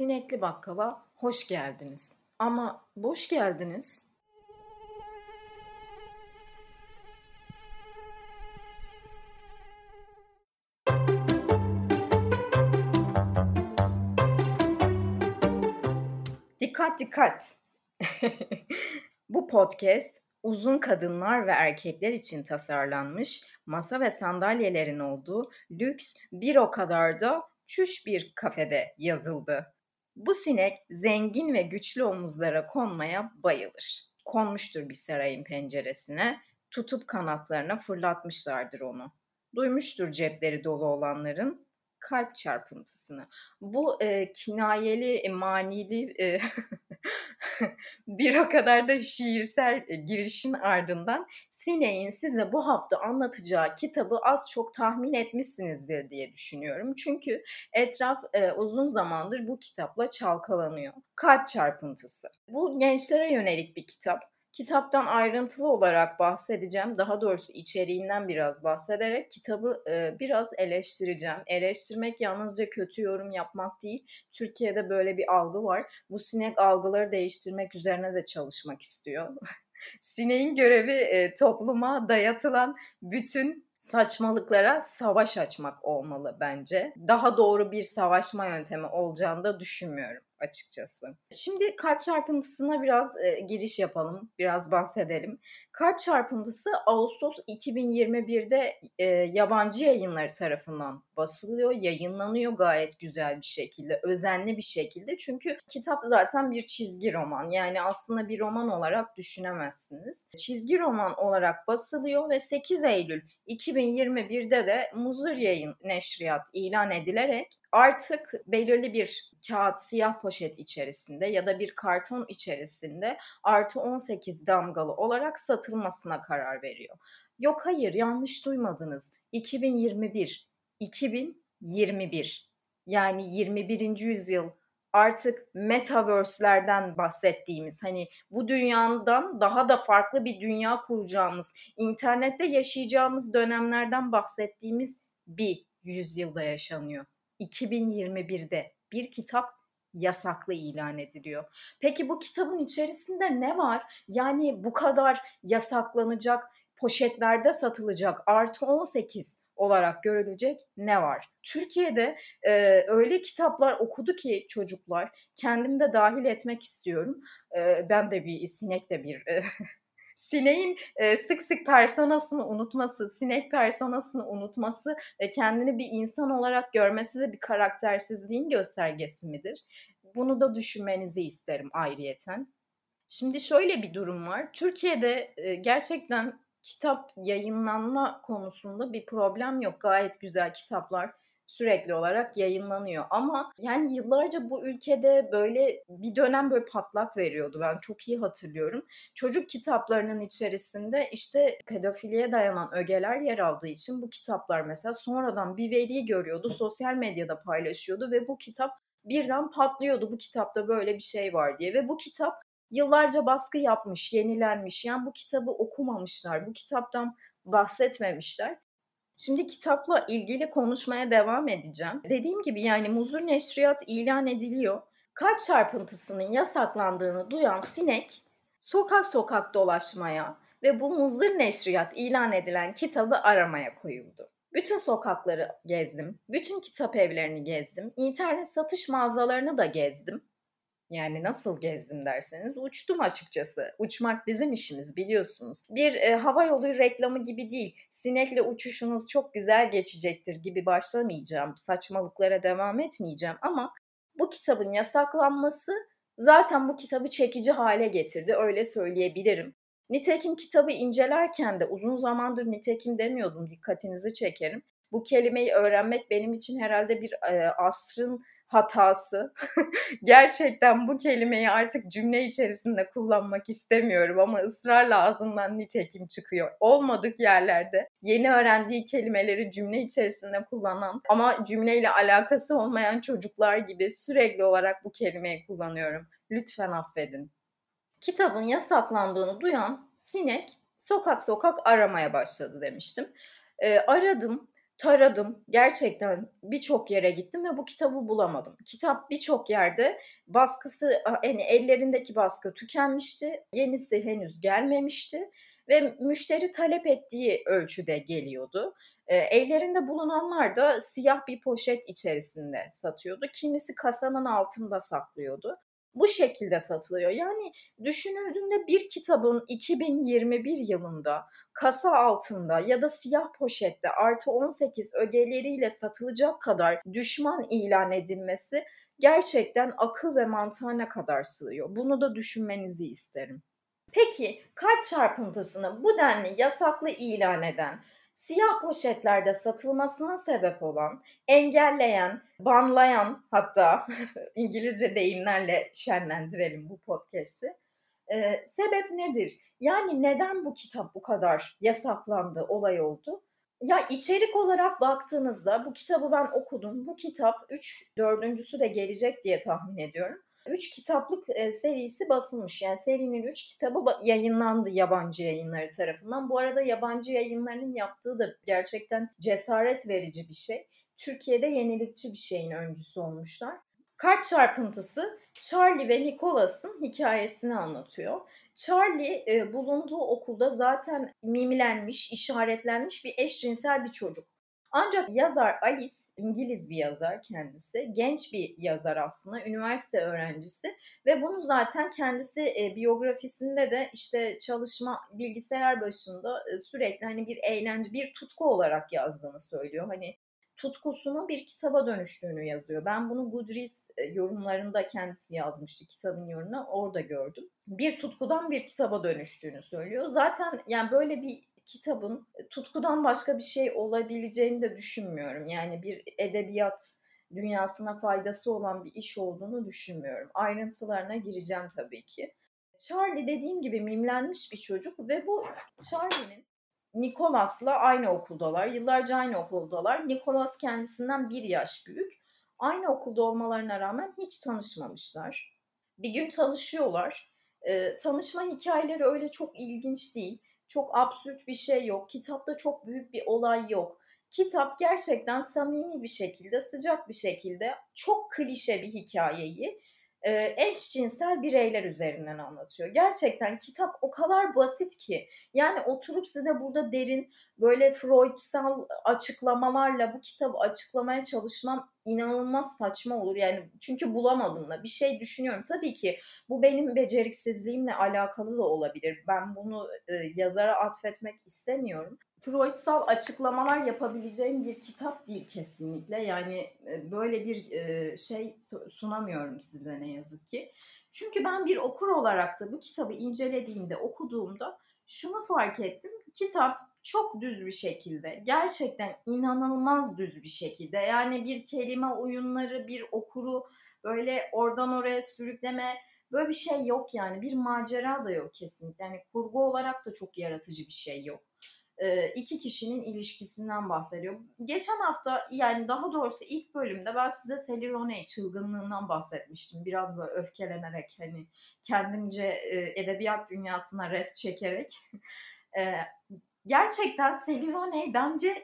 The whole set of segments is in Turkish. Sinekli Baklava, hoş geldiniz. Ama boş geldiniz. Dikkat dikkat. Bu podcast uzun kadınlar ve erkekler için tasarlanmış, masa ve sandalyelerin olduğu lüks bir o kadar da çüş bir kafede yazıldı. Bu sinek zengin ve güçlü omuzlara konmaya bayılır. Konmuştur bir sarayın penceresine, tutup kanatlarına fırlatmışlardır onu. Duymuştur cepleri dolu olanların kalp çarpıntısını. Bu kinayeli, manili bir o kadar da şiirsel girişin ardından Sineğin size bu hafta anlatacağı kitabı az çok tahmin etmişsinizdir diye düşünüyorum. Çünkü etraf uzun zamandır bu kitapla çalkalanıyor. Kalp çarpıntısı. Bu gençlere yönelik bir kitap. Kitaptan ayrıntılı olarak bahsedeceğim. Daha doğrusu içeriğinden biraz bahsederek kitabı biraz eleştireceğim. Eleştirmek yalnızca kötü yorum yapmak değil. Türkiye'de böyle bir algı var. Bu sinek algıları değiştirmek üzerine de çalışmak istiyor. Sineğin görevi topluma dayatılan bütün saçmalıklara savaş açmak olmalı bence. Daha doğru bir savaşma yöntemi olacağını da düşünmüyorum açıkçası. Şimdi kalp çarpıntısına biraz giriş yapalım, biraz bahsedelim. Kalp çarpıntısı Ağustos 2021'de yabancı yayınları tarafından basılıyor, yayınlanıyor gayet güzel bir şekilde, özenli bir şekilde. Çünkü kitap zaten bir çizgi roman. Yani aslında bir roman olarak düşünemezsiniz. Çizgi roman olarak basılıyor ve 8 Eylül 2021'de de Muzır Yayın Neşriyat ilan edilerek artık belirli bir kağıt, siyah poşet içerisinde ya da bir karton içerisinde artı 18 damgalı olarak satılmasına karar veriyor. Yok hayır, yanlış duymadınız. 2021. Yani 21. yüzyıl. Artık metaverse'lerden bahsettiğimiz, hani bu dünyadan daha da farklı bir dünya kuracağımız, internette yaşayacağımız dönemlerden bahsettiğimiz bir yüzyılda yaşanıyor. 2021'de bir kitap yasaklı ilan ediliyor. Peki bu kitabın içerisinde ne var? Yani bu kadar yasaklanacak, poşetlerde satılacak, artı 18 olarak görülecek ne var? Türkiye'de öyle kitaplar okudu ki çocuklar, kendim de dahil etmek istiyorum. Ben de bir sinek de bir... Sineğin sık sık personasını unutması, sinek personasını unutması ve kendini bir insan olarak görmesi de bir karaktersizliğin göstergesi midir? Bunu da düşünmenizi isterim ayrıyeten. Şimdi şöyle bir durum var. Türkiye'de gerçekten kitap yayınlanma konusunda bir problem yok. Gayet güzel kitaplar sürekli olarak yayınlanıyor ama yani yıllarca bu ülkede böyle bir dönem böyle patlak veriyordu, ben çok iyi hatırlıyorum. Çocuk kitaplarının içerisinde işte pedofiliye dayanan ögeler yer aldığı için bu kitaplar mesela sonradan bir veli görüyordu, sosyal medyada paylaşıyordu ve bu kitap birden patlıyordu. Bu kitapta böyle bir şey var diye ve bu kitap yıllarca baskı yapmış, yenilenmiş. Yani bu kitabı okumamışlar, bu kitaptan bahsetmemişler. Şimdi kitapla ilgili konuşmaya devam edeceğim. Dediğim gibi yani Muzur Neşriyat ilan ediliyor. Kalp çarpıntısının yasaklandığını duyan sinek sokak sokak dolaşmaya ve bu Muzur Neşriyat ilan edilen kitabı aramaya koyuldu. Bütün sokakları gezdim, bütün kitap evlerini gezdim, internet satış mağazalarını da gezdim. Yani nasıl gezdim derseniz uçtum açıkçası. Uçmak bizim işimiz biliyorsunuz. Bir havayolu reklamı gibi değil. Sinekle uçuşunuz çok güzel geçecektir gibi başlamayacağım. Saçmalıklara devam etmeyeceğim ama bu kitabın yasaklanması zaten bu kitabı çekici hale getirdi. Öyle söyleyebilirim. Nitekim kitabı incelerken de uzun zamandır nitekim demiyordum. Dikkatinizi çekerim. Bu kelimeyi öğrenmek benim için herhalde bir asrın hatası. Gerçekten bu kelimeyi artık cümle içerisinde kullanmak istemiyorum ama ısrarla ağzımdan nitekim çıkıyor. Olmadık yerlerde yeni öğrendiği kelimeleri cümle içerisinde kullanan ama cümleyle alakası olmayan çocuklar gibi sürekli olarak bu kelimeyi kullanıyorum. Lütfen affedin. Kitabın yasaklandığını duyan sinek sokak sokak aramaya başladı demiştim. Aradım. taradım. Gerçekten birçok yere gittim ve bu kitabı bulamadım. Kitap birçok yerde baskısı, yani ellerindeki baskı tükenmişti. Yenisi henüz gelmemişti. Ve müşteri talep ettiği ölçüde geliyordu. Ellerinde bulunanlar da siyah bir poşet içerisinde satıyordu. Kimisi kasanın altında saklıyordu. Bu şekilde satılıyor. Yani düşünüldüğünde bir kitabın 2021 yılında kasa altında ya da siyah poşette artı 18 ögeleriyle satılacak kadar düşman ilan edilmesi gerçekten akıl ve mantığına kadar sığıyor. Bunu da düşünmenizi isterim. Peki kalp çarpıntısını bu denli yasaklı ilan eden, siyah poşetlerde satılmasına sebep olan, engelleyen, banlayan, hatta İngilizce deyimlerle şenlendirelim bu podcast'i. Sebep nedir? Yani neden bu kitap bu kadar yasaklandı, olay oldu? Ya içerik olarak baktığınızda bu kitabı ben okudum. Bu kitap 4.'sü de gelecek diye tahmin ediyorum. 3 kitaplık serisi basılmış. Yani serinin 3 kitabı yayınlandı yabancı yayınları tarafından. Bu arada yabancı yayınlarının yaptığı da gerçekten cesaret verici bir şey. Türkiye'de yenilikçi bir şeyin öncüsü olmuşlar. Kalp çarpıntısı Charlie ve Nicholas'ın hikayesini anlatıyor. Charlie bulunduğu okulda zaten mimlenmiş, işaretlenmiş bir eşcinsel bir çocuk. Ancak yazar Alice, İngiliz bir yazar kendisi, genç bir yazar aslında, üniversite öğrencisi ve bunu zaten kendisi biyografisinde de işte çalışma bilgisayar başında sürekli hani bir eğlence, bir tutku olarak yazdığını söylüyor. Hani tutkusunun bir kitaba dönüştüğünü yazıyor. Ben bunu Goodreads yorumlarında kendisi yazmıştı, kitabın yorumunu orada gördüm. Bir tutkudan bir kitaba dönüştüğünü söylüyor. Zaten yani böyle bir kitabın tutkudan başka bir şey olabileceğini de düşünmüyorum. Yani bir edebiyat dünyasına faydası olan bir iş olduğunu düşünmüyorum. Ayrıntılarına gireceğim tabii ki. Charlie dediğim gibi mimlenmiş bir çocuk ve bu Charlie'nin Nicholas'la aynı okuldalar. Yıllarca aynı okuldalar. Nicholas kendisinden 1 yaş büyük. Aynı okulda olmalarına rağmen hiç tanışmamışlar. Bir gün tanışıyorlar. Tanışma hikayeleri öyle çok ilginç değil. Çok absürt bir şey yok. Kitapta çok büyük bir olay yok. Kitap gerçekten samimi bir şekilde, sıcak bir şekilde çok klişe bir hikayeyi eşcinsel bireyler üzerinden anlatıyor. Gerçekten kitap o kadar basit ki. Yani oturup size burada derin böyle Freudsal açıklamalarla bu kitabı açıklamaya çalışmam inanılmaz saçma olur. Yani çünkü bulamadım da bir şey düşünüyorum. Tabii ki bu benim beceriksizliğimle alakalı da olabilir. Ben bunu yazara atfetmek istemiyorum. Freudsal açıklamalar yapabileceğim bir kitap değil kesinlikle. Yani böyle bir şey sunamıyorum size ne yazık ki. Çünkü ben bir okur olarak da bu kitabı incelediğimde, okuduğumda şunu fark ettim. Kitap çok düz bir şekilde, gerçekten inanılmaz düz bir şekilde. Yani bir kelime oyunları, bir okuru böyle oradan oraya sürükleme, böyle bir şey yok yani. Bir macera da yok kesinlikle. Yani kurgu olarak da çok yaratıcı bir şey yok. 2 kişinin ilişkisinden bahsediyor. Geçen hafta yani daha doğrusu ilk bölümde ben size Selirone çılgınlığından bahsetmiştim. Biraz böyle öfkelenerek hani kendimce edebiyat dünyasına rest çekerek. Gerçekten Selirone bence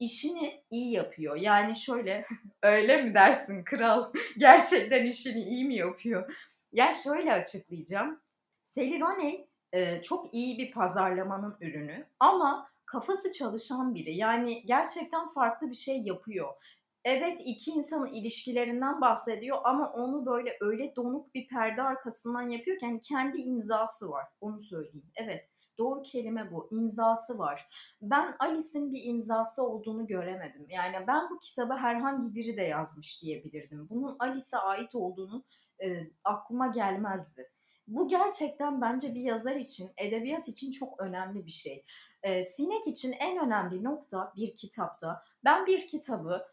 işini iyi yapıyor. Yani şöyle öyle mi dersin kral? Gerçekten işini iyi mi yapıyor? Ya şöyle açıklayacağım. Selirone çok iyi bir pazarlamanın ürünü ama kafası çalışan biri. Yani gerçekten farklı bir şey yapıyor. Evet 2 insanın ilişkilerinden bahsediyor ama onu böyle öyle donuk bir perde arkasından yapıyor ki yani kendi imzası var. Onu söyleyeyim. Evet doğru kelime bu. İmzası var. Ben Alice'in bir imzası olduğunu göremedim. Yani ben bu kitabı herhangi biri de yazmış diyebilirdim. Bunun Alice'e ait olduğunu aklıma gelmezdi. Bu gerçekten bence bir yazar için, edebiyat için çok önemli bir şey. Sinek için en önemli nokta bir kitapta. Ben bir kitabı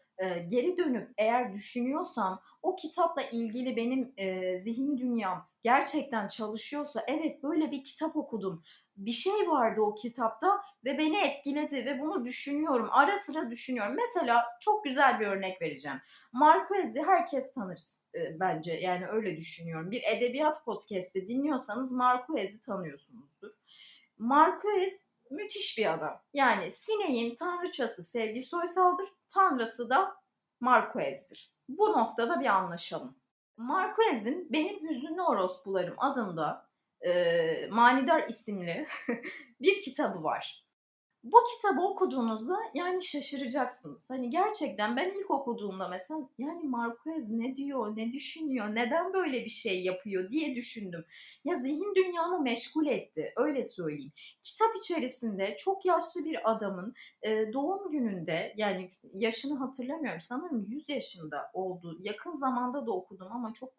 geri dönüp eğer düşünüyorsam, o kitapla ilgili benim zihin dünyam gerçekten çalışıyorsa, evet böyle bir kitap okudum, bir şey vardı o kitapta ve beni etkiledi ve bunu düşünüyorum, ara sıra düşünüyorum. Mesela çok güzel bir örnek vereceğim. Marquez'i herkes tanır bence, yani öyle düşünüyorum. Bir edebiyat podcast'ı dinliyorsanız Marquez'i tanıyorsunuzdur. Marquez müthiş bir adam. Yani sineğin tanrıçası Sevgi Soysal'dır, tanrısı da Marquez'dir. Bu noktada bir anlaşalım. Marquez'in Benim Hüzünlü Orospularım adında Manidar isimli bir kitabı var. Bu kitabı okuduğunuzda yani şaşıracaksınız. Hani gerçekten ben ilk okuduğumda mesela yani Marquez ne diyor, ne düşünüyor, neden böyle bir şey yapıyor diye düşündüm. Ya zihin dünyamı meşgul etti, öyle söyleyeyim. Kitap içerisinde çok yaşlı bir adamın doğum gününde, yani yaşını hatırlamıyorum, sanırım 100 yaşında oldu. Yakın zamanda da okudum ama çok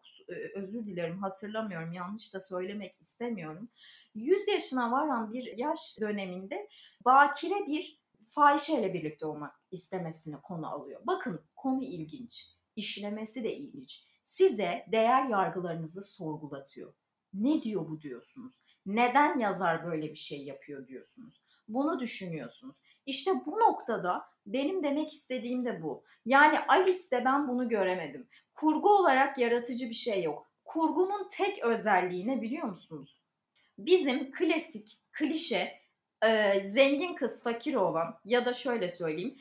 özür dilerim, hatırlamıyorum, yanlış da söylemek istemiyorum. 100 yaşına varan bir yaş döneminde bakire bir fahişeyle birlikte olmak istemesini konu alıyor. Bakın, konu ilginç, işlemesi de ilginç. Size değer yargılarınızı sorgulatıyor. Ne diyor bu diyorsunuz? Neden yazar böyle bir şey yapıyor diyorsunuz? Bunu düşünüyorsunuz. İşte bu noktada benim demek istediğim de bu. Yani Alice'de ben bunu göremedim. Kurgu olarak yaratıcı bir şey yok. Kurgunun tek özelliği ne biliyor musunuz? Bizim klasik, klişe, zengin kız fakir olan ya da şöyle söyleyeyim,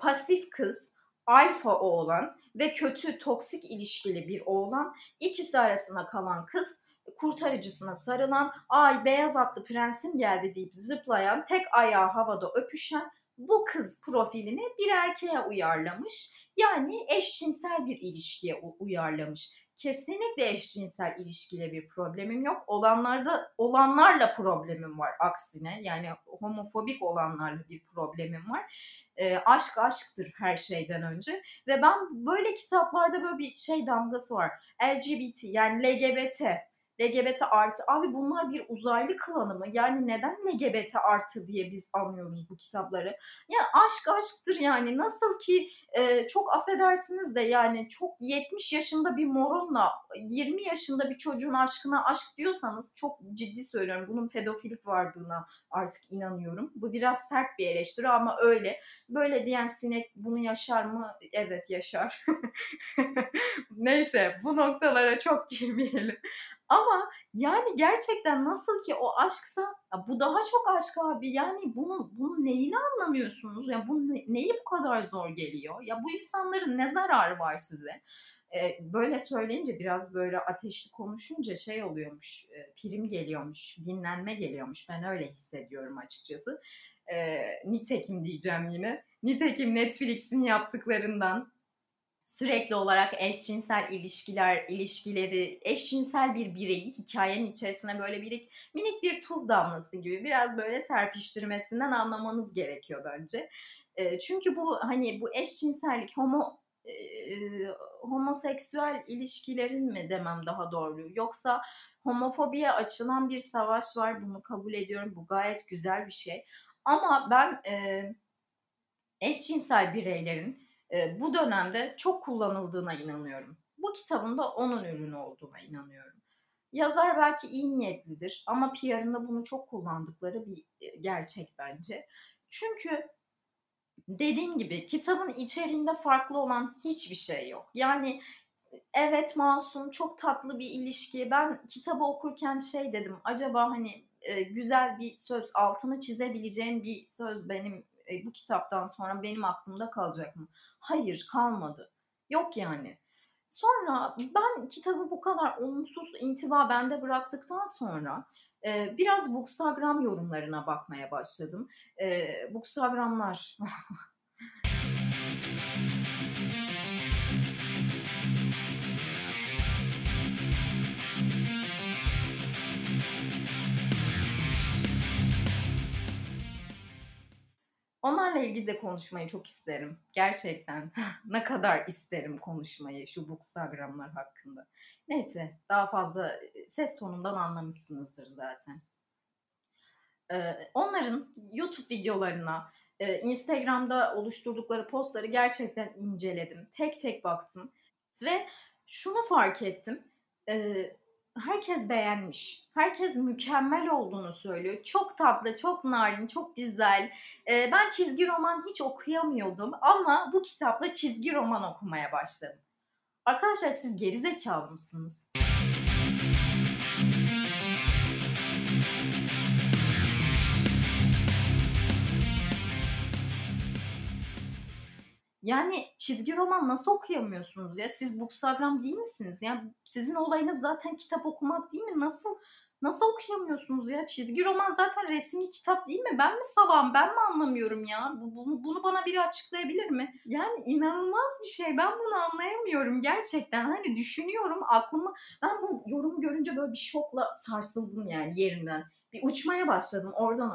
pasif kız alfa oğlan ve kötü toksik ilişkili bir oğlan, ikisi arasında kalan kız, kurtarıcısına sarılan, ay beyaz atlı prensim geldi deyip zıplayan, tek ayağı havada öpüşen, bu kız profilini bir erkeğe uyarlamış. Yani eşcinsel bir ilişkiye uyarlamış. Kesinlikle eşcinsel ilişkiyle bir problemim yok. Olanlarla problemim var aksine. Yani homofobik olanlarla bir problemim var. Aşk aşktır her şeyden önce. Ve ben böyle kitaplarda böyle bir şey damgası var. LGBT, yani LGBT artı, abi bunlar bir uzaylı klanı mı? Yani neden LGBT artı diye biz anlıyoruz bu kitapları? Ya aşk aşktır yani. Nasıl ki çok affedersiniz de yani çok 70 yaşında bir moronla 20 yaşında bir çocuğun aşkına aşk diyorsanız, çok ciddi söylüyorum, bunun pedofilik vardığına artık inanıyorum. Bu biraz sert bir eleştiri ama öyle. Böyle diyen sinek bunu yaşar mı? Evet, yaşar. Neyse, bu noktalara çok girmeyelim. Ama yani gerçekten nasıl ki o aşksa, bu daha çok aşk abi. Yani bunun neyini anlamıyorsunuz? Ya bunun neyi bu kadar zor geliyor? Ya bu insanların ne zararı var size? Böyle söyleyince, biraz böyle ateşli konuşunca şey oluyormuş, prim geliyormuş, dinlenme geliyormuş. Ben öyle hissediyorum açıkçası. Nitekim diyeceğim yine. Nitekim Netflix'in yaptıklarından, sürekli olarak eşcinsel ilişkileri, eşcinsel bir bireyi hikayenin içerisine böyle minik bir tuz damlası gibi biraz böyle serpiştirmesinden anlamanız gerekiyor bence. Çünkü bu hani bu eşcinsellik, homoseksüel ilişkilerin mi demem daha doğru, yoksa homofobiye açılan bir savaş var, bunu kabul ediyorum, bu gayet güzel bir şey. Ama ben eşcinsel bireylerin bu dönemde çok kullanıldığına inanıyorum. Bu kitabın da onun ürünü olduğuna inanıyorum. Yazar belki iyi niyetlidir ama PR'ında bunu çok kullandıkları bir gerçek bence. Çünkü dediğim gibi kitabın içeriğinde farklı olan hiçbir şey yok. Yani evet, masum, çok tatlı bir ilişki. Ben kitabı okurken şey dedim, acaba hani güzel bir söz, altını çizebileceğim bir söz benim bu kitaptan sonra benim aklımda kalacak mı? Hayır, kalmadı. Yok yani. Sonra ben kitabı bu kadar olumsuz intiba bende bıraktıktan sonra biraz Bookstagram yorumlarına bakmaya başladım. Bookstagramlar... Onlarla ilgili de konuşmayı çok isterim. Gerçekten ne kadar isterim konuşmayı şu Bookstagram'lar hakkında. Neyse, daha fazla ses tonundan anlamışsınızdır zaten. Onların YouTube videolarına, Instagram'da oluşturdukları postları gerçekten inceledim. Tek tek baktım ve şunu fark ettim. Herkes beğenmiş. Herkes mükemmel olduğunu söylüyor. Çok tatlı, çok narin, çok güzel. Ben çizgi roman hiç okuyamıyordum ama bu kitapla çizgi roman okumaya başladım. Arkadaşlar, siz gerizekalı mısınız? Yani çizgi roman nasıl okuyamıyorsunuz ya? Siz bookstagram değil misiniz? Yani sizin olayınız zaten kitap okumak değil mi? Nasıl okuyamıyorsunuz ya? Çizgi roman zaten resimli kitap değil mi? Ben mi salam? Ben mi anlamıyorum ya? Bunu bana biri açıklayabilir mi? Yani inanılmaz bir şey. Ben bunu anlayamıyorum gerçekten. Hani düşünüyorum aklımı. Ben bu yorumu görünce böyle bir şokla sarsıldım yani yerimden. Bir uçmaya başladım oradan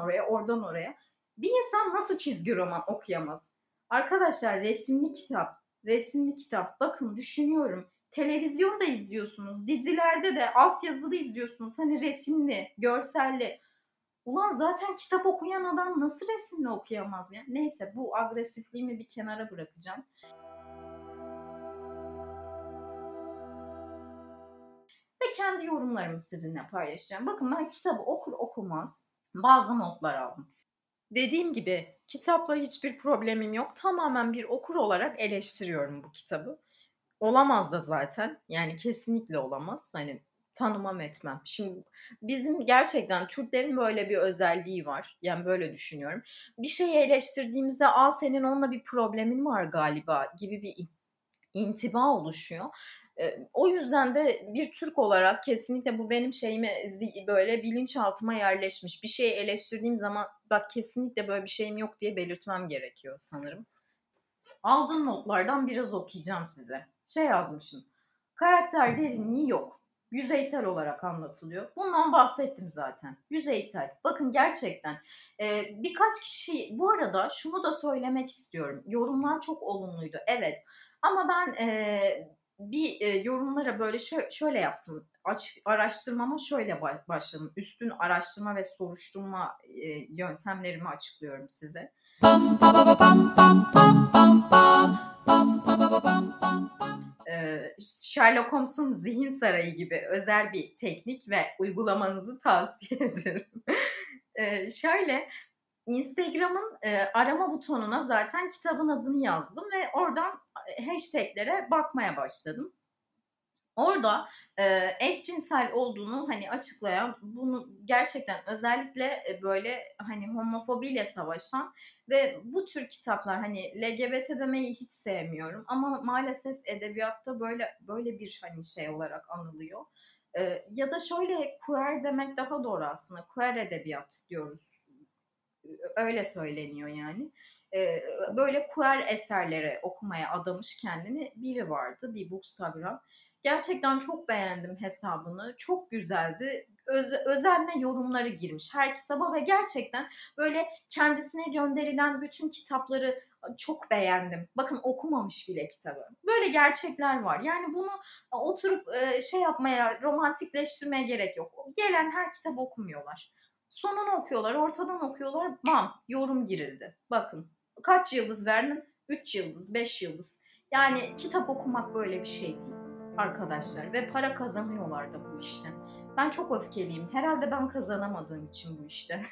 oraya. Bir insan nasıl çizgi roman okuyamaz? Arkadaşlar resimli kitap. Bakın düşünüyorum. Televizyonda izliyorsunuz. Dizilerde de altyazılı izliyorsunuz. Hani resimli, görselli. Ulan zaten kitap okuyan adam nasıl resimli okuyamaz ya? Neyse bu agresifliğimi bir kenara bırakacağım. Ve kendi yorumlarımı sizinle paylaşacağım. Bakın ben kitabı okur okumaz bazı notlar aldım. Dediğim gibi kitapla hiçbir problemim yok. Tamamen bir okur olarak eleştiriyorum bu kitabı. Olamaz da zaten. Yani kesinlikle olamaz. Hani tanımam etmem. Şimdi bizim gerçekten Türklerin böyle bir özelliği var. Yani böyle düşünüyorum. Bir şeyi eleştirdiğimizde "Aa senin onunla bir problemin var galiba" gibi bir intiba oluşuyor. O yüzden de bir Türk olarak kesinlikle bu benim şeyime böyle bilinçaltıma yerleşmiş. Bir şeyi eleştirdiğim zaman bak kesinlikle böyle bir şeyim yok diye belirtmem gerekiyor sanırım. Aldığım notlardan biraz okuyacağım size. Şey yazmışım. Karakter derinliği yok. Yüzeysel olarak anlatılıyor. Bundan bahsettim zaten. Yüzeysel. Bakın gerçekten birkaç kişi bu arada şunu da söylemek istiyorum. Yorumlar çok olumluydu. Evet. Ama ben yorumlara böyle şöyle yaptım. Araştırmama şöyle başladım. Üstün araştırma ve soruşturma yöntemlerimi açıklıyorum size. Sherlock Holmes'un Zihin Sarayı gibi özel bir teknik ve uygulamanızı tavsiye ederim. Şöyle, Instagram'ın arama butonuna zaten kitabın adını yazdım ve oradan hashtaglere bakmaya başladım. Orada eşcinsel olduğunu hani açıklayan, bunu gerçekten özellikle böyle hani homofobiyle savaşan ve bu tür kitaplar, hani LGBT demeyi hiç sevmiyorum ama maalesef edebiyatta böyle bir hani şey olarak anılıyor. Ya da şöyle queer demek daha doğru aslında. Queer edebiyat diyoruz. Öyle söyleniyor yani. Böyle queer eserleri okumaya adamış kendini biri vardı, bir bookstagram. Gerçekten çok beğendim hesabını. Çok güzeldi. Özenle yorumları girmiş her kitaba ve gerçekten böyle kendisine gönderilen bütün kitapları çok beğendim. Bakın okumamış bile kitabı. Böyle gerçekler var. Yani bunu oturup şey yapmaya, romantikleştirmeye gerek yok. Gelen her kitabı okumuyorlar. Sonunu okuyorlar, ortadan okuyorlar. Bam! Yorum girildi. Bakın. Kaç yıldız verdim? 3 yıldız, 5 yıldız. Yani kitap okumak böyle bir şey değil arkadaşlar ve para kazanıyorlar da bu işten. Ben çok öfkeliyim. Herhalde ben kazanamadığım için bu işten.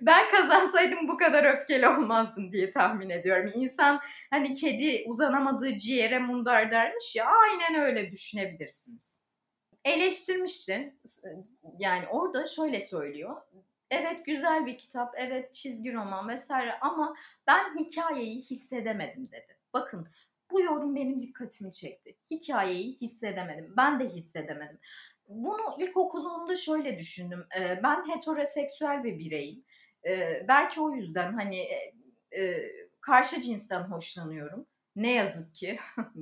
Ben kazansaydım bu kadar öfkeli olmazdım diye tahmin ediyorum. İnsan hani kedi uzanamadığı ciğere mundar dermiş ya, aynen öyle düşünebilirsiniz. Eleştirmiştin. Yani orada şöyle söylüyor. Evet güzel bir kitap, evet çizgi roman vesaire ama ben hikayeyi hissedemedim dedi. Bakın bu yorum benim dikkatimi çekti. Hikayeyi hissedemedim. Ben de hissedemedim. Bunu ilk okuduğumda şöyle düşündüm. Ben heteroseksüel bir bireyim. Belki o yüzden hani karşı cinsten hoşlanıyorum. Ne yazık ki.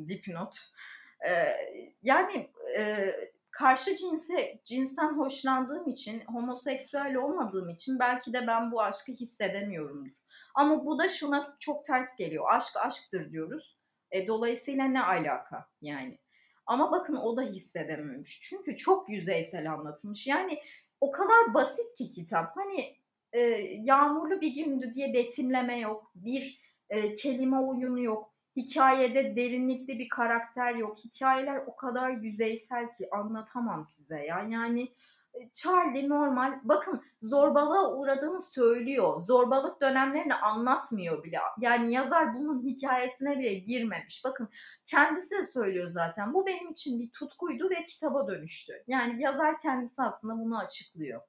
Dipnot. Yani karşı cinsten hoşlandığım için, homoseksüel olmadığım için belki de ben bu aşkı hissedemiyorumdur. Ama bu da şuna çok ters geliyor. Aşk aşktır diyoruz. Dolayısıyla ne alaka yani. Ama bakın o da hissedememiş. Çünkü çok yüzeysel anlatılmış. Yani o kadar basit ki kitap. Hani yağmurlu bir gündü diye betimleme yok. Bir kelime oyunu yok. Hikayede derinlikli bir karakter yok. Hikayeler o kadar yüzeysel ki anlatamam size ya. Yani Charlie normal, bakın zorbalığa uğradığını söylüyor. Zorbalık dönemlerini anlatmıyor bile. Yani yazar bunun hikayesine bile girmemiş. Bakın kendisi de söylüyor zaten. Bu benim için bir tutkuydu ve kitaba dönüştü. Yani yazar kendisi aslında bunu açıklıyor.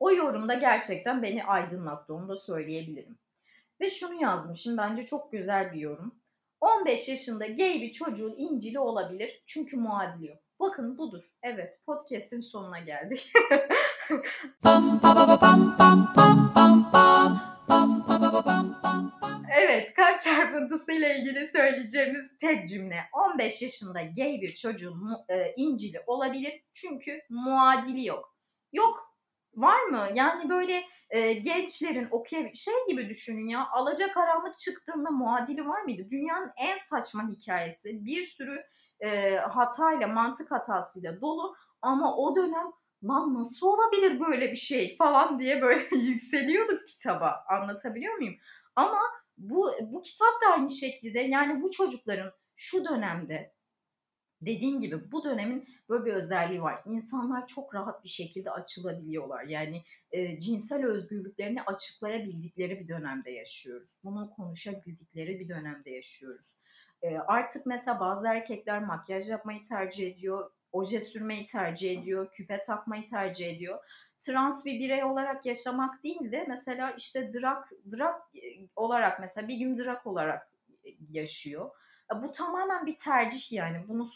O yorumda gerçekten beni aydınlattı, onu da söyleyebilirim. Ve şunu yazmışım, bence çok güzel bir yorum. 15 yaşında gay bir çocuğun İncil'i olabilir çünkü muadili yok. Bakın budur. Evet, podcast'in sonuna geldik. Evet, kalp çarpıntısıyla ilgili söyleyeceğimiz tek cümle. 15 yaşında gay bir çocuğun İncil'i olabilir çünkü muadili yok. Yok. Var mı? Yani böyle gençlerin okuyabildiği şey gibi düşünün ya. Alacakaranlık çıktığında muadili var mıydı? Dünyanın en saçma hikayesi. Bir sürü hatayla, mantık hatasıyla dolu. Ama o dönem lan nasıl olabilir böyle bir şey falan diye böyle yükseliyorduk kitaba. Anlatabiliyor muyum? Ama bu kitap da aynı şekilde, yani bu çocukların şu dönemde, dediğim gibi bu dönemin böyle bir özelliği var. İnsanlar çok rahat bir şekilde açılabiliyorlar. Yani cinsel özgürlüklerini açıklayabildikleri bir dönemde yaşıyoruz. Bunu konuşabildikleri bir dönemde yaşıyoruz. Artık mesela bazı erkekler makyaj yapmayı tercih ediyor. Oje sürmeyi tercih ediyor. Küpe takmayı tercih ediyor. Trans bir birey olarak yaşamak değil de mesela işte drag olarak, mesela bir gün drag olarak yaşıyor. Bu tamamen bir tercih yani. Bunu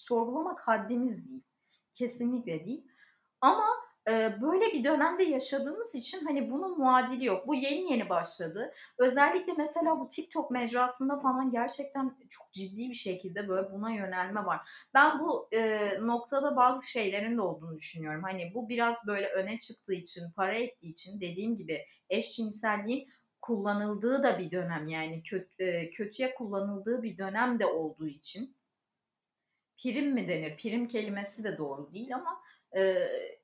sorgulamak haddimiz değil. Kesinlikle değil. Ama böyle bir dönemde yaşadığımız için hani bunun muadili yok. Bu yeni başladı. Özellikle mesela bu TikTok mecrasında falan gerçekten çok ciddi bir şekilde böyle buna yönelme var. Ben bu noktada bazı şeylerin de olduğunu düşünüyorum. Hani bu biraz böyle öne çıktığı için, para ettiği için, dediğim gibi eşcinselliğin kullanıldığı da bir dönem, yani kötüye kullanıldığı bir dönem de olduğu için prim mi denir? Prim kelimesi de doğru değil ama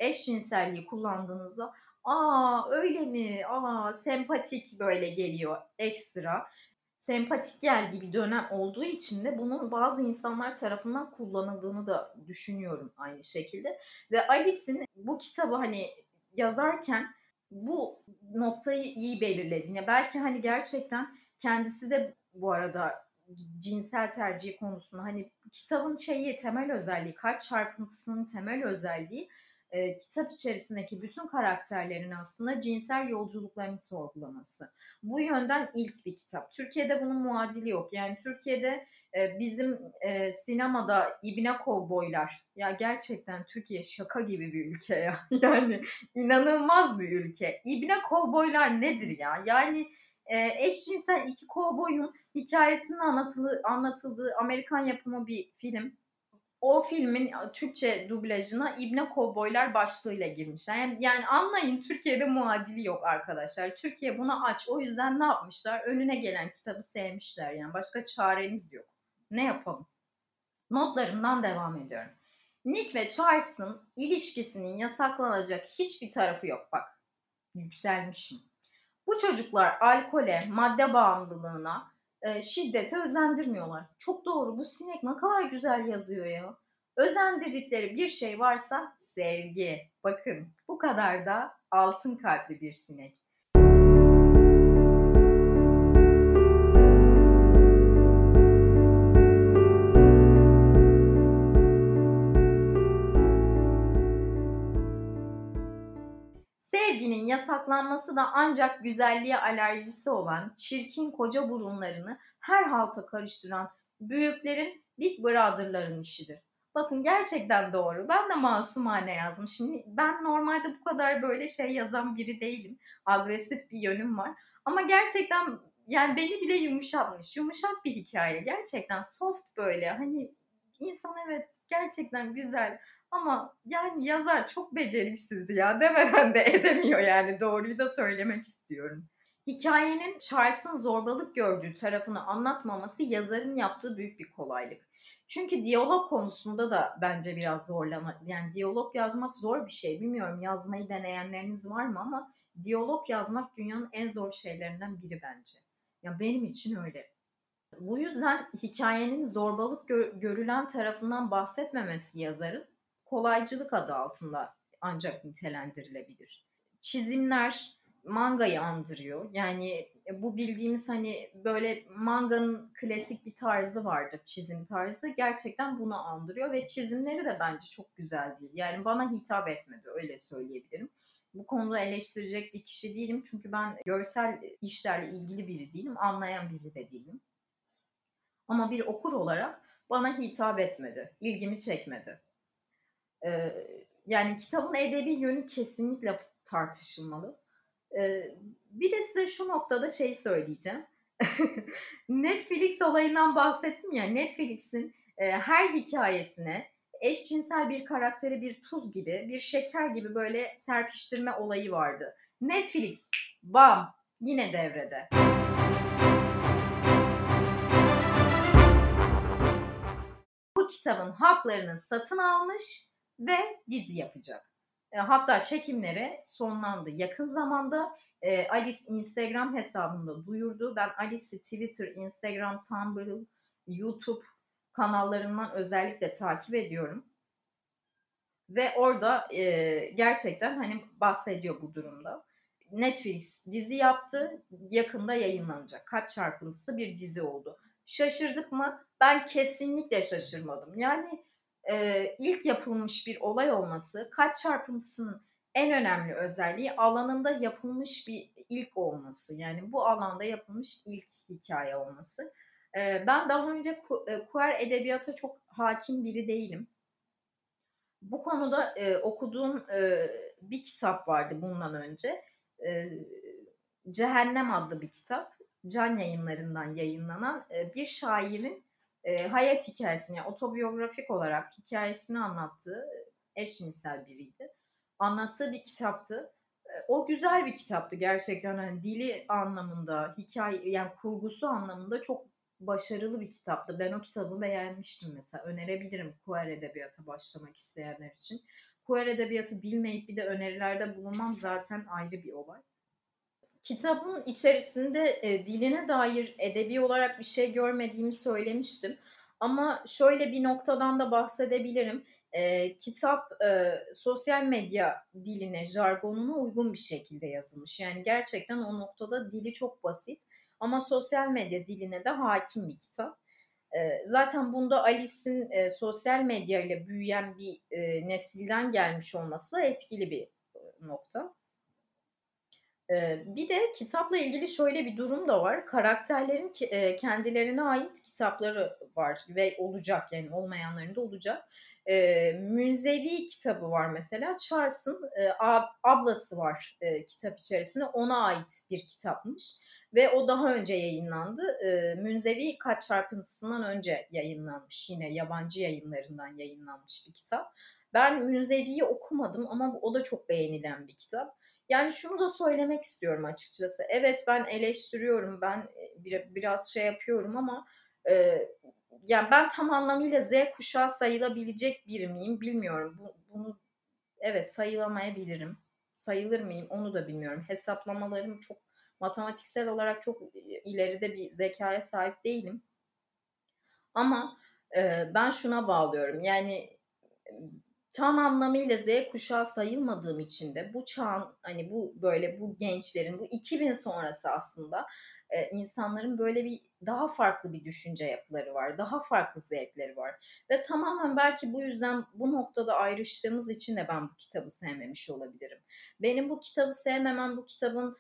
eşcinselliği kullandığınızda aa öyle mi? Aa sempatik böyle geliyor ekstra. Sempatik geldiği bir dönem olduğu için de bunun bazı insanlar tarafından kullanıldığını da düşünüyorum aynı şekilde. Ve Alice'in bu kitabı hani yazarken bu noktayı iyi belirlediğine, belki hani gerçekten kendisi de bu arada cinsel tercih konusunda, hani kitabın temel özelliği, kalp çarpıntısının temel özelliği kitap içerisindeki bütün karakterlerin aslında cinsel yolculuklarını sorgulaması. Bu yönden ilk bir kitap. Türkiye'de bunun muadili yok. Yani Türkiye'de bizim sinemada ibne kovboylar, ya gerçekten Türkiye şaka gibi bir ülke ya. Yani inanılmaz bir ülke. İbne kovboylar nedir ya? Yani eşcinsel iki kovboyun hikayesinin anlatıldığı Amerikan yapımı bir film. O filmin Türkçe dublajına İbne Kovboylar başlığıyla girmişler. Yani anlayın, Türkiye'de muadili yok arkadaşlar. Türkiye buna aç. O yüzden ne yapmışlar? Önüne gelen kitabı sevmişler. Yani başka çareniz yok. Ne yapalım? Notlarımdan devam ediyorum. Nick ve Charles'ın ilişkisinin yasaklanacak hiçbir tarafı yok. Bak, yükselmişim. Bu çocuklar alkole, madde bağımlılığına, şiddete özendirmiyorlar. Çok doğru. Bu sinek ne kadar güzel yazıyor ya. Özendirdikleri bir şey varsa sevgi. Bakın bu kadar da altın kalpli bir sinek. Yasaklanması da ancak güzelliğe alerjisi olan, çirkin koca burunlarını her halta karıştıran büyüklerin, Big Brother'ların işidir. Bakın gerçekten doğru. Ben de masumane yazdım. Şimdi ben normalde bu kadar böyle yazan biri değilim. Agresif bir yönüm var. Ama gerçekten yani beni bile yumuşatmış. Yumuşak bir hikaye. Gerçekten soft böyle. Hani insan evet gerçekten güzel. Ama yani yazar çok beceriksizdi ya, demeden de edemiyor yani, doğruyu da söylemek istiyorum. Hikayenin Charles'ın zorbalık gördüğü tarafını anlatmaması yazarın yaptığı büyük bir kolaylık. Çünkü diyalog konusunda da bence biraz zorlanıyor. Yani diyalog yazmak zor bir şey. Bilmiyorum yazmayı deneyenleriniz var mı ama diyalog yazmak dünyanın en zor şeylerinden biri bence. Ya benim için öyle. Bu yüzden hikayenin zorbalık görülen tarafından bahsetmemesi yazarın kolaycılık adı altında ancak nitelendirilebilir. Çizimler mangayı andırıyor. Yani bu bildiğimiz hani böyle manganın klasik bir tarzı vardır, çizim tarzı. Gerçekten bunu andırıyor ve çizimleri de bence çok güzel değil. Yani bana hitap etmedi, öyle söyleyebilirim. bu konuda eleştirecek bir kişi değilim. Çünkü ben görsel işlerle ilgili biri değilim, anlayan biri de değilim. Ama bir okur olarak bana hitap etmedi, ilgimi çekmedi. Yani kitabın edebi yönü kesinlikle tartışılmalı. Bir de size şu noktada şey söyleyeceğim. Netflix olayından bahsettim ya. Netflix'in her hikayesine eşcinsel bir karakteri bir tuz gibi, bir şeker gibi böyle serpiştirme olayı vardı. Netflix, bam, yine devrede. Bu kitabın haklarını satın almış ve dizi yapacak. Hatta çekimleri sonlandı. Yakın zamanda Alice Instagram hesabında duyurdu. Ben Alice'i Twitter, Instagram, Tumblr, YouTube kanallarından özellikle takip ediyorum. Ve orada gerçekten hani bahsediyor bu durumda. Netflix dizi yaptı, yakında yayınlanacak. Kalp çarpıntısı bir dizi oldu. Şaşırdık mı? Ben kesinlikle şaşırmadım. Yani ilk yapılmış bir olay olması, kalp çarpıntısının en önemli özelliği alanında yapılmış bir ilk olması. Yani bu alanda yapılmış ilk hikaye olması. Ben daha önce queer edebiyata çok hakim biri değilim. Bu konuda okuduğum bir kitap vardı bundan önce. Cehennem adlı bir kitap. Can Yayınları'ndan yayınlanan bir şairin hayat hikayesini, yani otobiyografik olarak hikayesini anlattığı, eşcinsel biriydi, anlattığı bir kitaptı. O güzel bir kitaptı gerçekten. Yani dili anlamında, hikaye, yani kurgusu anlamında çok başarılı bir kitaptı. Ben o kitabı beğenmiştim mesela. Önerebilirim queer edebiyata başlamak isteyenler için. Queer edebiyatı bilmeyip bir de önerilerde bulunmam zaten ayrı bir olay. Kitabın içerisinde diline dair edebi olarak bir şey görmediğimi söylemiştim. Ama şöyle bir noktadan da bahsedebilirim. Kitap sosyal medya diline, jargonuna uygun bir şekilde yazılmış. Yani gerçekten o noktada dili çok basit. Ama sosyal medya diline de hakim bir kitap. Zaten bunda Alice'in sosyal medya ile büyüyen bir nesilden gelmiş olması da etkili bir nokta. Bir de kitapla ilgili şöyle bir durum da var. Karakterlerin kendilerine ait kitapları var ve olacak, yani olmayanların da olacak. Münzevi kitabı var mesela. Charles'ın ablası var kitap içerisinde. Ona ait bir kitapmış. Ve o daha önce yayınlandı. Münzevi Kalp Çarpıntısından önce yayınlanmış. Yine yabancı yayınlarından yayınlanmış bir kitap. Ben Münzevi'yi okumadım ama o da çok beğenilen bir kitap. Yani şunu da söylemek istiyorum açıkçası. Evet, ben eleştiriyorum, ben biraz şey yapıyorum ama yani ben tam anlamıyla Z kuşağı sayılabilecek biri miyim bilmiyorum. Bunu evet, sayılamayabilirim. Sayılır mıyım onu da bilmiyorum. Hesaplamalarım çok, matematiksel olarak çok ileride bir zekaya sahip değilim. Ama ben şuna bağlıyorum. Yani tam anlamıyla Z kuşağı sayılmadığım için de bu çağın, hani bu gençlerin, bu 2000 sonrası aslında insanların böyle bir daha farklı bir düşünce yapıları var. Daha farklı zevkleri var. Ve tamamen belki bu yüzden, bu noktada ayrıştığımız için de ben bu kitabı sevmemiş olabilirim. Benim bu kitabı sevmemem bu kitabın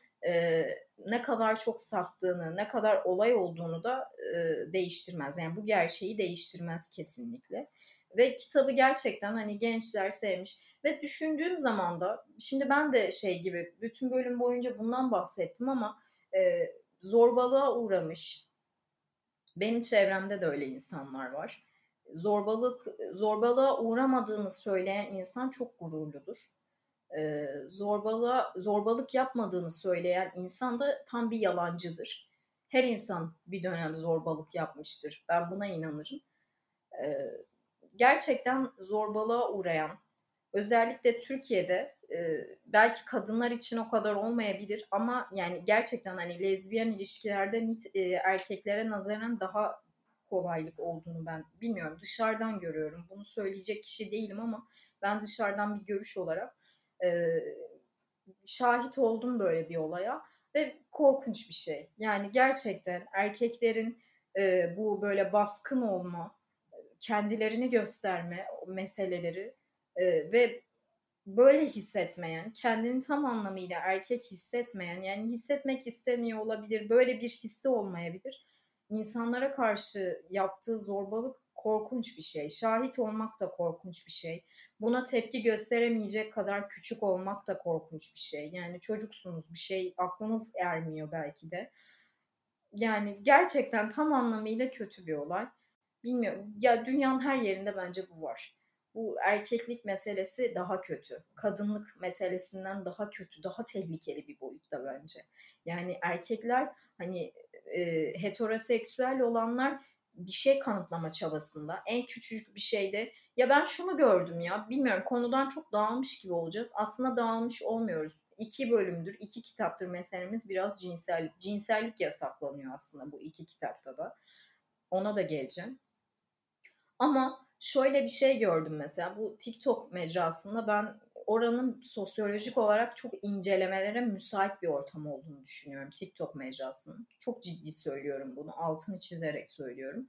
ne kadar çok sattığını, ne kadar olay olduğunu da değiştirmez. Yani bu gerçeği değiştirmez kesinlikle. Ve kitabı gerçekten hani gençler sevmiş. Ve düşündüğüm zaman da, şimdi ben de şey gibi bütün bölüm boyunca bundan bahsettim ama zorbalığa uğramış. Benim çevremde de öyle insanlar var. Zorbalığa uğramadığını söyleyen insan çok gururludur. Zorbalık yapmadığını söyleyen insan da tam bir yalancıdır. Her insan bir dönem zorbalık yapmıştır. Ben buna inanırım. Gerçekten zorbalığa uğrayan, özellikle Türkiye'de belki kadınlar için o kadar olmayabilir ama yani gerçekten hani lezbiyen ilişkilerde erkeklere nazaran daha kolaylık olduğunu ben bilmiyorum. Dışarıdan görüyorum. Bunu söyleyecek kişi değilim ama ben dışarıdan bir görüş olarak şahit oldum böyle bir olaya ve korkunç bir şey. Yani gerçekten erkeklerin bu böyle baskın olma, kendilerini gösterme meseleleri ve böyle hissetmeyen, kendini tam anlamıyla erkek hissetmeyen, yani hissetmek istemiyor olabilir, böyle bir hissi olmayabilir. İnsanlara karşı yaptığı zorbalık korkunç bir şey. Şahit olmak da korkunç bir şey. Buna tepki gösteremeyecek kadar küçük olmak da korkunç bir şey. Yani çocuksunuz, bir şey aklınız ermiyor belki de. Yani gerçekten tam anlamıyla kötü bir olay. Bilmiyorum. Ya dünyanın her yerinde bence bu var. Bu erkeklik meselesi daha kötü. Kadınlık meselesinden daha kötü, daha tehlikeli bir boyutta bence. Yani erkekler hani heteroseksüel olanlar bir şey kanıtlama çabasında. En küçücük bir şeyde ya ben şunu gördüm ya bilmiyorum, konudan çok dağılmış gibi olacağız. Aslında dağılmış olmuyoruz. 2 bölümdür, 2 kitaptır meselemiz biraz cinsellik. Cinsellik yasaklanıyor aslında bu 2 kitapta da. Ona da geleceğim. Ama şöyle bir şey gördüm mesela bu TikTok mecrasında, ben oranın sosyolojik olarak çok incelemelere müsait bir ortam olduğunu düşünüyorum TikTok mecrasının. Çok ciddi söylüyorum bunu, altını çizerek söylüyorum.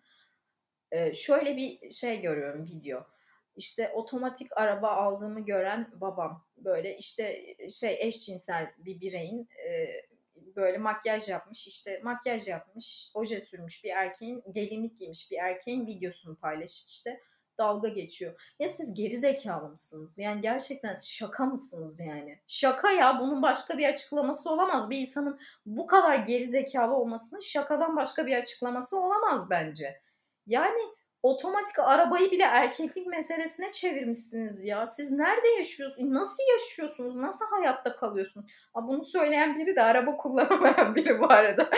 Şöyle bir şey görüyorum video. İşte otomatik araba aldığımı gören babam böyle işte şey eşcinsel bir bireyin böyle makyaj yapmış, işte makyaj yapmış, oje sürmüş bir erkeğin, gelinlik giymiş bir erkeğin videosunu paylaşıp işte dalga geçiyor. Ya siz gerizekalı mısınız? Yani gerçekten şaka mısınız yani? Şaka ya, bunun başka bir açıklaması olamaz. Bir insanın bu kadar gerizekalı olmasının şakadan başka bir açıklaması olamaz bence. Yani otomatik arabayı bile erkeklik meselesine çevirmişsiniz ya. Siz nerede yaşıyorsunuz? Nasıl yaşıyorsunuz? Nasıl hayatta kalıyorsunuz? Ha, bunu söyleyen biri de araba kullanamayan biri bu arada.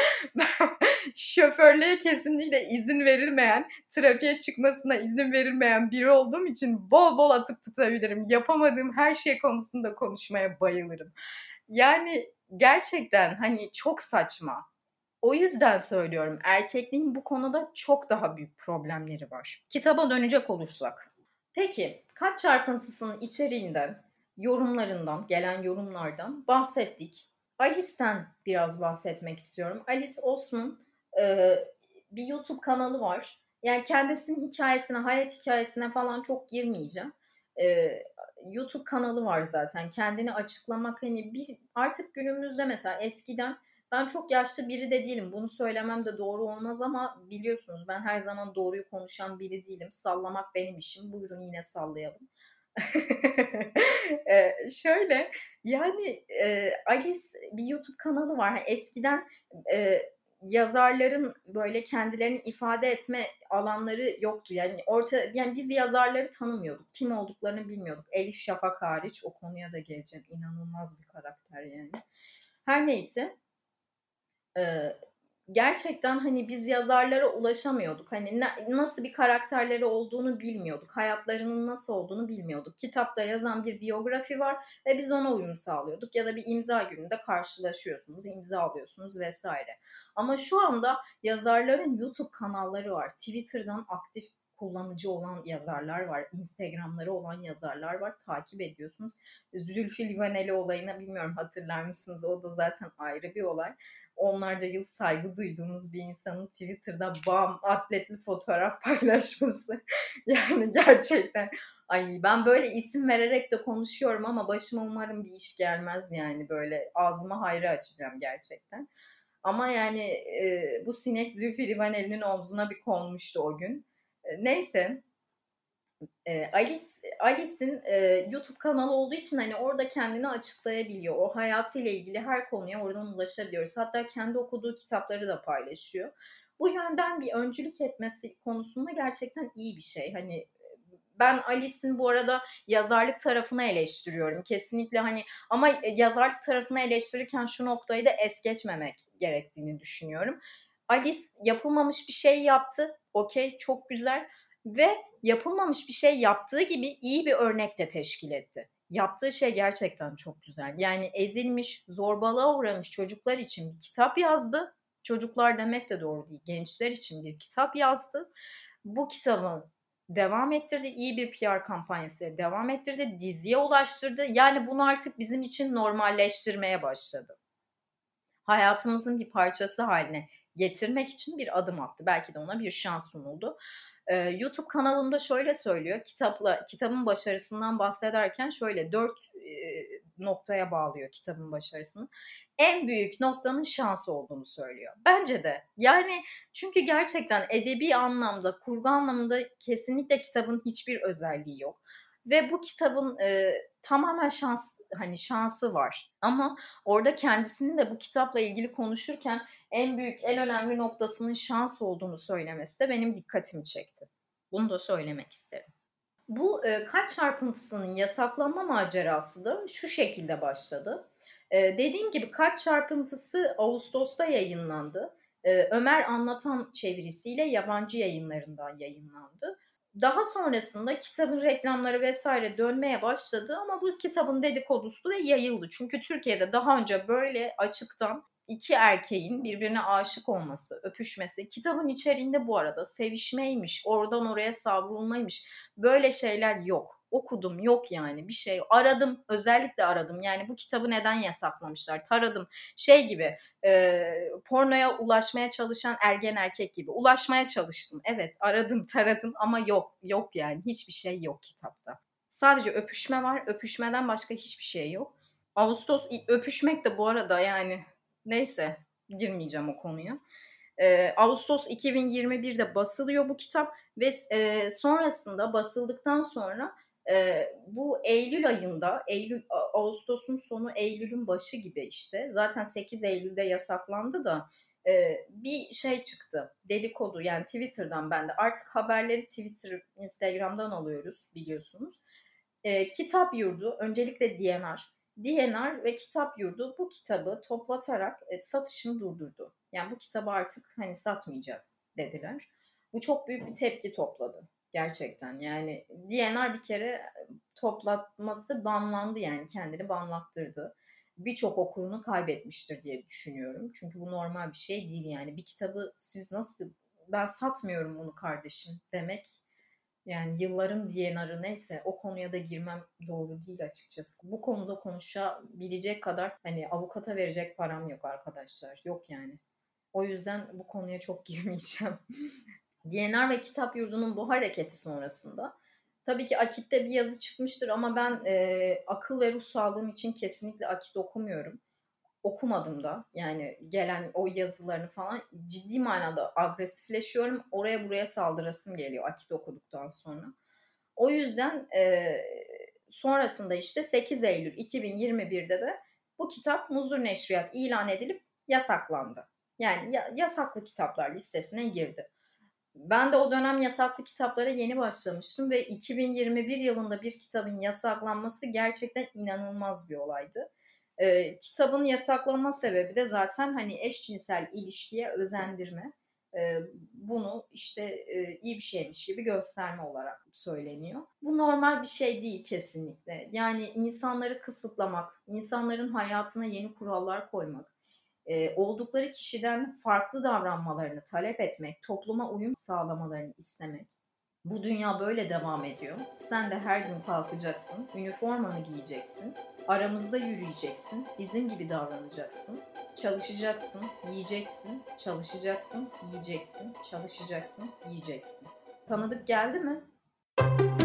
Şoförlüğe kesinlikle izin verilmeyen, trafiğe çıkmasına izin verilmeyen biri olduğum için bol bol atıp tutabilirim. Yapamadığım her şey konusunda konuşmaya bayılırım. Yani gerçekten hani çok saçma. O yüzden söylüyorum, erkekliğin bu konuda çok daha büyük problemleri var. Kitaba dönecek olursak. Peki, Kalp Çarpıntısı'nın içeriğinden, yorumlarından, gelen yorumlardan bahsettik. Alice'ten biraz bahsetmek istiyorum. Alice Oseman bir YouTube kanalı var. Yani kendisinin hikayesine, hayat hikayesine falan çok girmeyeceğim. YouTube kanalı var zaten. Kendini açıklamak hani bir, artık günümüzde mesela eskiden... Ben çok yaşlı biri de değilim. Bunu söylemem de doğru olmaz ama biliyorsunuz ben her zaman doğruyu konuşan biri değilim. Sallamak benim işim. Buyurun yine sallayalım. Şöyle yani Alice bir YouTube kanalı var. Eskiden yazarların böyle kendilerini ifade etme alanları yoktu. Yani yani biz yazarları tanımıyorduk. Kim olduklarını bilmiyorduk. Elif Şafak hariç, o konuya da geleceğim. İnanılmaz bir karakter yani. Her neyse. Gerçekten hani biz yazarlara ulaşamıyorduk. Hani nasıl bir karakterleri olduğunu bilmiyorduk. Hayatlarının nasıl olduğunu bilmiyorduk. Kitapta yazan bir biyografi var ve biz ona uyum sağlıyorduk. Ya da bir imza gününde karşılaşıyorsunuz, imza alıyorsunuz vesaire. Ama şu anda yazarların YouTube kanalları var. Twitter'dan aktif kullanıcı olan yazarlar var. Instagram'ları olan yazarlar var. Takip ediyorsunuz. Zülfü Livaneli olayına bilmiyorum hatırlar mısınız? O da zaten ayrı bir olay. Onlarca yıl saygı duyduğumuz bir insanın Twitter'da bam atletli fotoğraf paylaşması. Yani gerçekten ay ben böyle isim vererek de konuşuyorum ama başıma umarım bir iş gelmez yani, böyle ağzıma hayra açacağım gerçekten. Ama yani bu sinek Zülfü Livaneli'nin omzuna bir konmuştu o gün. Neyse Alice'in YouTube kanalı olduğu için hani orada kendini açıklayabiliyor. O hayatıyla ilgili her konuya oradan ulaşabiliyoruz. Hatta kendi okuduğu kitapları da paylaşıyor. Bu yönden bir öncülük etmesi konusunda gerçekten iyi bir şey. Hani ben Alice'in bu arada yazarlık tarafını eleştiriyorum. Kesinlikle hani ama yazarlık tarafını eleştirirken şu noktayı da es geçmemek gerektiğini düşünüyorum. Alice yapılmamış bir şey yaptı. Okey, çok güzel. Ve yapılmamış bir şey yaptığı gibi iyi bir örnek de teşkil etti. Yaptığı şey gerçekten çok güzel. Yani ezilmiş, zorbalığa uğramış çocuklar için bir kitap yazdı. Çocuklar demek de doğru değil. Gençler için bir kitap yazdı. Bu kitabı devam ettirdi. İyi bir PR kampanyasıyla devam ettirdi. Diziye ulaştırdı. Yani bunu artık bizim için normalleştirmeye başladı. Hayatımızın bir parçası haline getirmek için bir adım attı. Belki de ona bir şans sunuldu. YouTube kanalında şöyle söylüyor, kitabın başarısından bahsederken şöyle 4 noktaya bağlıyor kitabın başarısını. En büyük noktanın şans olduğunu söylüyor. Bence de. Yani çünkü gerçekten edebi anlamda, kurgu anlamında kesinlikle kitabın hiçbir özelliği yok. Ve bu kitabın tamamen şansı var. Ama orada kendisinin de bu kitapla ilgili konuşurken en önemli noktasının şans olduğunu söylemesi de benim dikkatimi çekti. Bunu da söylemek isterim. Bu kalp çarpıntısının yasaklanma macerası da şu şekilde başladı. Dediğim gibi kalp çarpıntısı Ağustos'ta yayınlandı. Ömer Anlatan çevirisiyle yabancı yayınlarından yayınlandı. Daha sonrasında kitabın reklamları vesaire dönmeye başladı ama bu kitabın dedikodusu da yayıldı. Çünkü Türkiye'de daha önce böyle açıktan iki erkeğin birbirine aşık olması, öpüşmesi, kitabın içeriğinde bu arada sevişmeymiş, oradan oraya savrulmaymış, böyle şeyler yok. Okudum, yok yani bir şey. Aradım, özellikle aradım. Yani bu kitabı neden yasaklamışlar? Taradım. Şey gibi, pornoya ulaşmaya çalışan ergen erkek gibi. Ulaşmaya çalıştım. Evet, aradım, taradım ama yok yani. Hiçbir şey yok kitapta. Sadece öpüşme var. Öpüşmeden başka hiçbir şey yok. Ağustos öpüşmek de bu arada yani neyse girmeyeceğim o konuya. Ağustos 2021'de basılıyor bu kitap ve sonrasında basıldıktan sonra bu Eylül ayında, Ağustos'un sonu Eylül'ün başı gibi işte, zaten 8 Eylül'de yasaklandı da bir şey çıktı, dedikodu yani Twitter'dan, ben de artık haberleri Twitter, Instagram'dan alıyoruz biliyorsunuz. Kitap Yurdu, öncelikle DNR ve Kitap Yurdu bu kitabı toplatarak satışını durdurdu. Yani bu kitabı artık hani satmayacağız dediler. Bu çok büyük bir tepki topladı gerçekten. Yani DNR bir kere toplatması banlandı, yani kendini banlattırdı. Birçok okurunu kaybetmiştir diye düşünüyorum. Çünkü bu normal bir şey değil yani. Bir kitabı siz nasıl, ben satmıyorum bunu kardeşim demek. Yani yılların DNR'ı, neyse o konuya da girmem doğru değil açıkçası. Bu konuda konuşabilecek kadar hani avukata verecek param yok arkadaşlar. Yok yani. O yüzden bu konuya çok girmeyeceğim. DNR ve Kitap Yurdu'nun bu hareketi sonrasında tabii ki Akit'te bir yazı çıkmıştır ama ben akıl ve ruh sağlığım için kesinlikle Akit okumuyorum. Okumadım da yani gelen o yazılarını falan, ciddi manada agresifleşiyorum. Oraya buraya saldırasım geliyor Akit okuduktan sonra. O yüzden sonrasında işte 8 Eylül 2021'de de bu kitap Muzır Neşriyat ilan edilip yasaklandı. Yani yasaklı kitaplar listesine girdi. Ben de o dönem yasaklı kitaplara yeni başlamıştım ve 2021 yılında bir kitabın yasaklanması gerçekten inanılmaz bir olaydı. Kitabın yasaklanma sebebi de zaten hani eşcinsel ilişkiye özendirme, bunu işte iyi bir şeymiş gibi gösterme olarak söyleniyor. Bu normal bir şey değil kesinlikle. Yani insanları kısıtlamak, insanların hayatına yeni kurallar koymak, oldukları kişiden farklı davranmalarını talep etmek, topluma uyum sağlamalarını istemek. Bu dünya böyle devam ediyor. Sen de her gün kalkacaksın, üniformanı giyeceksin, aramızda yürüyeceksin, bizim gibi davranacaksın, çalışacaksın, yiyeceksin, çalışacaksın, yiyeceksin, çalışacaksın, yiyeceksin. Tanıdık geldi mi?